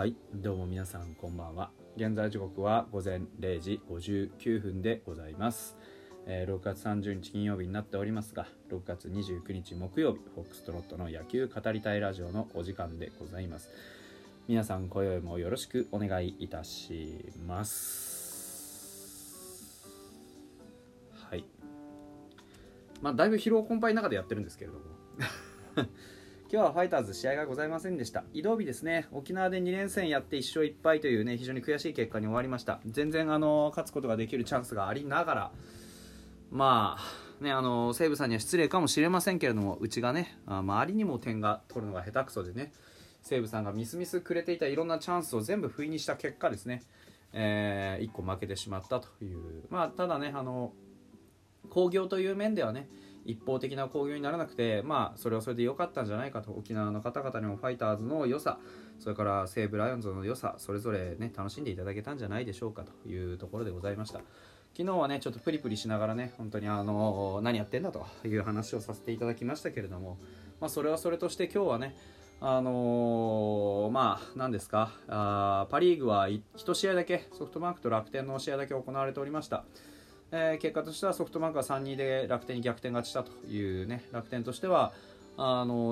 はい、どうも皆さんこんばんは。現在時刻は午前0時59分でございます。6月30日金曜日になっておりますが、6月29日木曜日、フォックストロットの野球語りたいラジオのお時間でございます。皆さん今宵もよろしくお願いいたします。はい、だいぶ疲労困憊の中でやってるんですけれども今日はファイターズ試合がございませんでした。移動日ですね。沖縄で2連戦やって1勝1敗というね、非常に悔しい結果に終わりました。全然勝つことができるチャンスがありながら、西武さんには失礼かもしれませんけれども、うちがね、周りにも点が取るのが下手くそでね、西武さんがミスミスくれていたいろんなチャンスを全部不意にした結果ですね、1個負けてしまったという、ただね、興行という面ではね、一方的な興行にならなくて、それはそれで良かったんじゃないかと。沖縄の方々にもファイターズの良さ、それから西武ライオンズの良さ、それぞれね楽しんでいただけたんじゃないでしょうかというところでございました。昨日はねちょっとプリプリしながらね、本当に何やってんだという話をさせていただきましたけれども、それはそれとして今日はね、何ですか、パリーグは1試合だけ、ソフトバンクと楽天の試合だけ行われておりました。結果としてはソフトバンクが 3-2 で楽天に逆転勝ちしたというね、楽天としては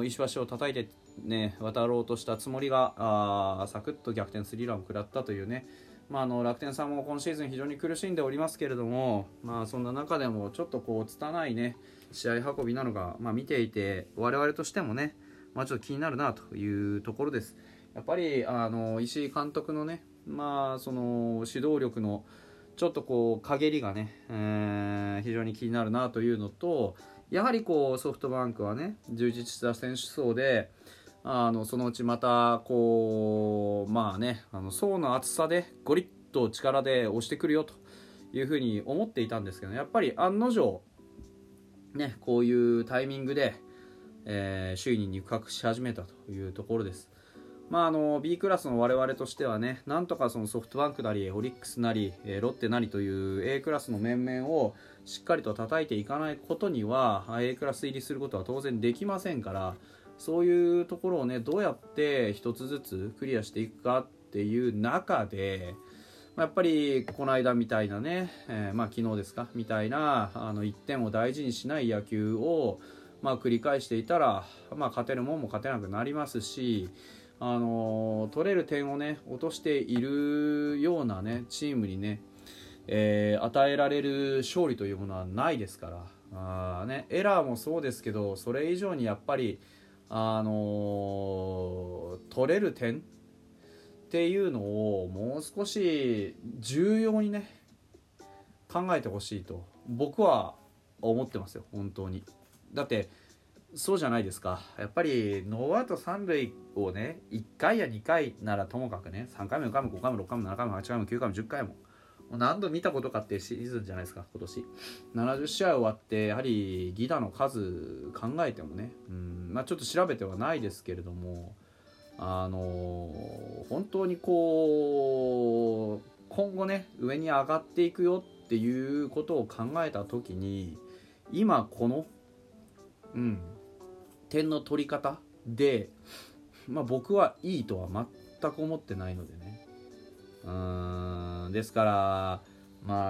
石橋を叩いて、ね、渡ろうとしたつもりがサクッと逆転スリーランを食らったというね、楽天さんも今シーズン非常に苦しんでおりますけれども、そんな中でもちょっと拙いね試合運びなのが、見ていて我々としてもね、ちょっと気になるなというところです。やっぱり石井監督のね、その指導力のちょっと陰りがね、非常に気になるなというのと、やはりソフトバンクはね充実した選手層で、そのうちまた層の厚さでゴリッと力で押してくるよというふうに思っていたんですけど、やっぱり案の定ね、こういうタイミングで、首位に肉薄し始めたというところです。B クラスの我々としてはね、なんとかそのソフトバンクなりオリックスなり、ロッテなりという A クラスの面々をしっかりと叩いていかないことには A クラス入りすることは当然できませんから、そういうところをねどうやって一つずつクリアしていくかっていう中で、やっぱりこの間みたいなね、昨日ですかみたいな1点を大事にしない野球を繰り返していたら、勝てるもんも勝てなくなりますし、取れる点をね落としているようなねチームにね、与えられる勝利というものはないですから、エラーもそうですけど、それ以上にやっぱり取れる点っていうのをもう少し重要にね考えてほしいと僕は思ってますよ、本当に。だってそうじゃないですか、やっぱりノーアウト3塁をね1回や2回ならともかくね、3回も4回も5回も6回も7回も8回も9回も10回も何度見たことかっていうシーズンじゃないですか。今年70試合終わって、やはり犠打の数考えてもね、ちょっと調べてはないですけれども、本当に今後ね上に上がっていくよっていうことを考えた時に、今この点の取り方で、僕はいいとは全く思ってないのでね、ですから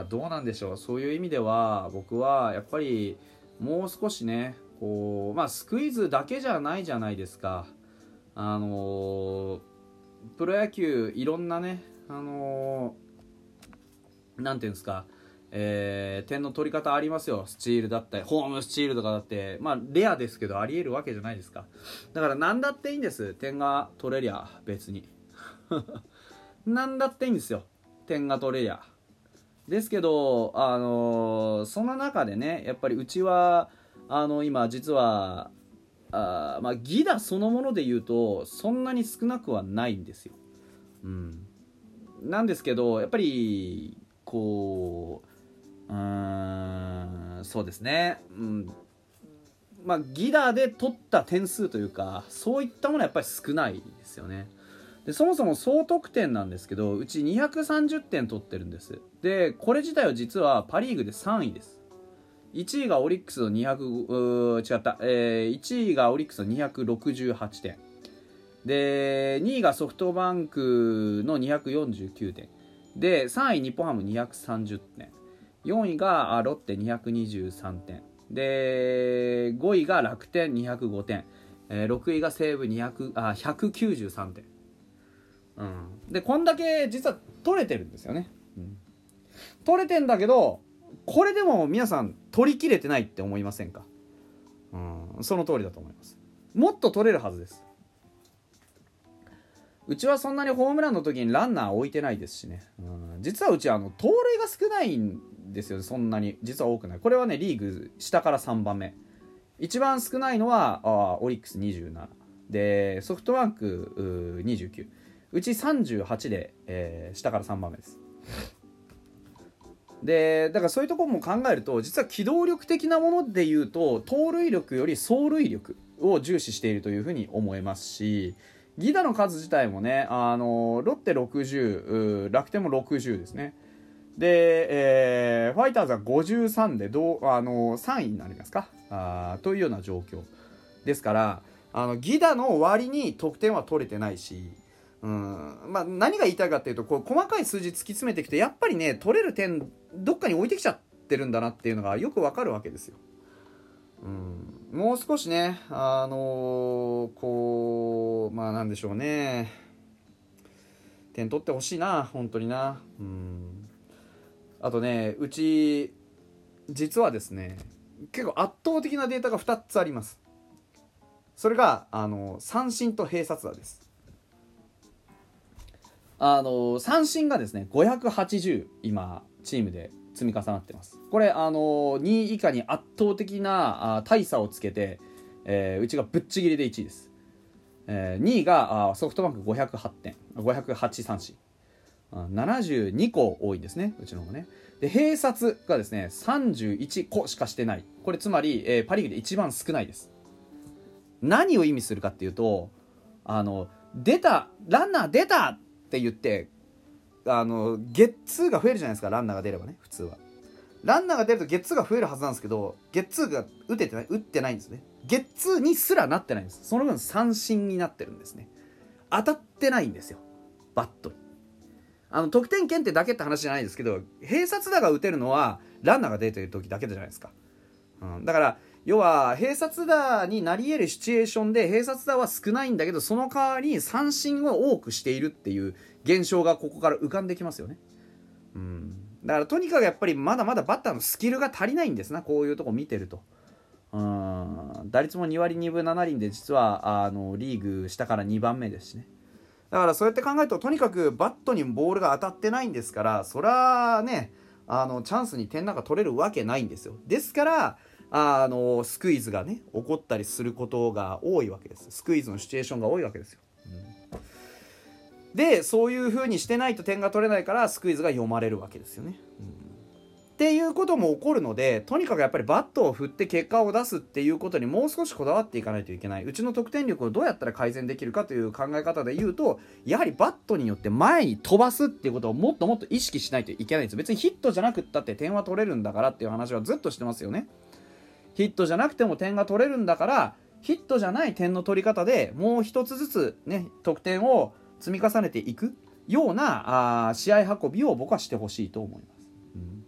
どうなんでしょう。そういう意味では僕はやっぱりもう少しねスクイズだけじゃないじゃないですか。プロ野球いろんなねなんていうんですか、点の取り方ありますよ。スチールだったりホームスチールとかだってレアですけどありえるわけじゃないですか。だから何だっていいんです、点が取れりゃ別に何だっていいんですよ、点が取れりゃ。ですけどその中でね、やっぱりうちは今実は犠打そのもので言うとそんなに少なくはないんですよ。なんですけどやっぱりそうですね、犠打で取った点数というか、そういったものはやっぱり少ないですよね。でそもそも総得点なんですけど、うち230点取ってるんです。でこれ自体は実はパ・リーグで3位です。1位がオリックスの200、違った、1位がオリックスの268点、で2位がソフトバンクの249点で、3位日本ハム230点、4位がロッテ223点で、5位が楽天205点、6位が西武193点、うん、でこんだけ実は取れてるんですよね、うん、取れてんだけどこれでも皆さん取り切れてないって思いませんか？うん、その通りだと思います。もっと取れるはずです。うちはそんなにホームランの時にランナー置いてないですしね、うん、実はうちは盗塁が少ないんですよ。そんなに実は多くない。これはねリーグ下から3番目、一番少ないのはオリックス27でソフトバンク29、うち38で、下から3番目です。でだからそういうところも考えると、実は機動力的なものでいうと盗塁力より走塁力を重視しているというふうに思えますし、犠打の数自体もね、ロッテ60、楽天も60ですね。で、ファイターズは53で3位になりますかというような状況ですから、犠打の割に得点は取れてないし、うんまあ、何が言いたいかっていうと、こう細かい数字突き詰めていくとやっぱりね取れる点どっかに置いてきちゃってるんだなっていうのがよくわかるわけですよ。うん、もう少しねこうまあなんでしょうね、点取ってほしいな本当にな。うん、あとねうち実はですね結構圧倒的なデータが2つあります。それが三振と併殺打です。三振がですね580今チームで積み重なってます。これ2位以下に圧倒的な大差をつけて、うちがぶっちぎりで1位です。2位がソフトバンク508点508三振、72個多いんですねうちの方ね。で併殺がですね31個しかしてない。これつまり、パ・リーグで一番少ないです。何を意味するかっていうと、出たランナー出たって言ってゲッツーが増えるじゃないですか。ランナーが出ればね、普通はランナーが出るとゲッツーが増えるはずなんですけど、ゲッツーが打ってないんですね。ゲッツーにすらなってないんです。その分三振になってるんですね。当たってないんですよバットに。得点圏ってだけって話じゃないですけど、併殺打が打てるのはランナーが出てる時だけじゃないですか、うん、だから要は併殺打になり得るシチュエーションで併殺打は少ないんだけど、その代わりに三振を多くしているっていう現象がここから浮かんできますよね、うん、だからとにかくやっぱりまだまだバッターのスキルが足りないんですな、こういうとこ見てると。打率も2割2分7厘で実はリーグ下から2番目ですしね。だからそうやって考えると、とにかくバットにボールが当たってないんですから、そらねチャンスに点なんか取れるわけないんですよ。ですからスクイズがね起こったりすることが多いわけです。スクイズのシチュエーションが多いわけですよ、うん、でそういう風にしてないと点が取れないからスクイズが読まれるわけですよね、うん、っていうことも起こるので、とにかくやっぱりバットを振って結果を出すっていうことにもう少しこだわっていかないといけない。うちの得点力をどうやったら改善できるかという考え方で言うと、やはりバットによって前に飛ばすっていうことをもっともっと意識しないといけないんです。別にヒットじゃなくったって点は取れるんだからっていう話はずっとしてますよね。ヒットじゃなくても点が取れるんだから、ヒットじゃない点の取り方でもう一つずつね得点を積み重ねていくような試合運びを僕はしてほしいと思います、うん、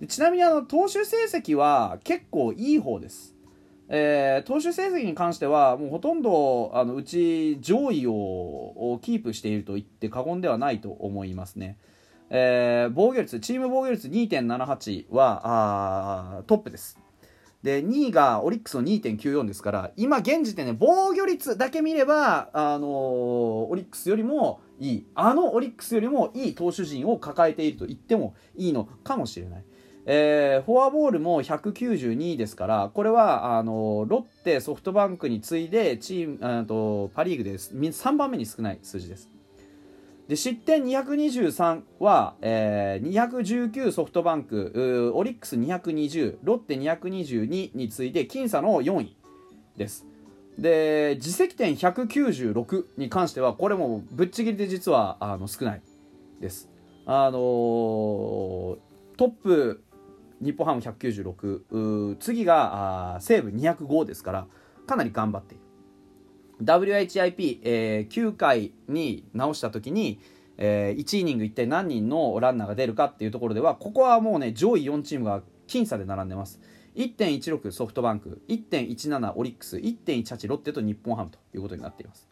でちなみに投手成績は結構いい方です、投手成績に関してはもうほとんどうち上位をキープしていると言って過言ではないと思いますね、防御率チーム防御率 2.78 はトップです。で2位がオリックスの 2.94 ですから、今現時点で防御率だけ見ればオリックスよりもいい、オリックスよりもいい投手陣を抱えていると言ってもいいのかもしれない、フォアボールも192ですから、これはロッテソフトバンクに次いでパ・リーグで3番目に少ない数字です。で失点223は、219ソフトバンク、オリックス220、ロッテ222に次いで僅差の4位です。で自責点196に関してはこれもぶっちぎりで実は少ないです。トップ日本ハム196、次が西武205ですから、かなり頑張っている。WHIP、9回に直した時に、1イニング一体何人のランナーが出るかっていうところでは、ここはもうね上位4チームが僅差で並んでます。 1.16 ソフトバンク、 1.17 オリックス、 1.18 ロッテと日本ハムということになっています。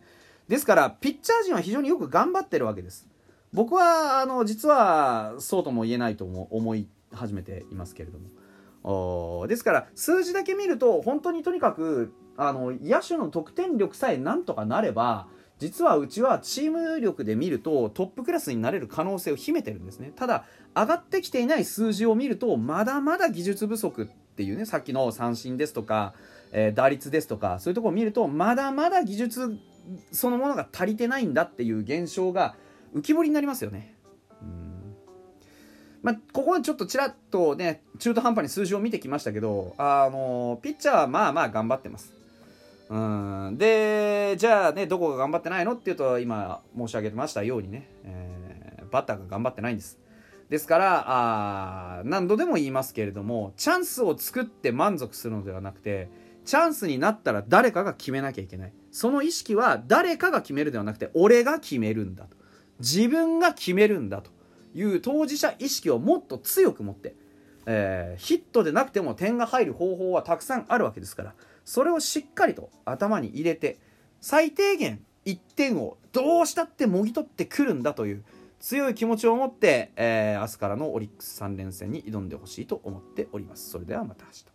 ですからピッチャー陣は非常によく頑張ってるわけです。僕は実はそうとも言えないと思い始めていますけれども、ですから数字だけ見ると本当にとにかく野手の得点力さえなんとかなれば、実はうちはチーム力で見るとトップクラスになれる可能性を秘めてるんですね。ただ上がってきていない数字を見ると、まだまだ技術不足っていうね、さっきの三振ですとか、打率ですとか、そういうところを見るとまだまだ技術そのものが足りてないんだっていう現象が浮き彫りになりますよね。ここはちょっとちらっとね中途半端に数字を見てきましたけど、ピッチャーはまあまあ頑張ってます。でじゃあね、どこが頑張ってないのっていうと、今申し上げましたようにね、バッターが頑張ってないんです。ですから何度でも言いますけれども、チャンスを作って満足するのではなくて、チャンスになったら誰かが決めなきゃいけない。その意識は誰かが決めるではなくて、俺が決めるんだと、自分が決めるんだという当事者意識をもっと強く持って、ヒットでなくても点が入る方法はたくさんあるわけですから、それをしっかりと頭に入れて、最低限1点をどうしたってもぎ取ってくるんだという強い気持ちを持って、明日からのオリックス3連戦に挑んでほしいと思っております。それではまた明日。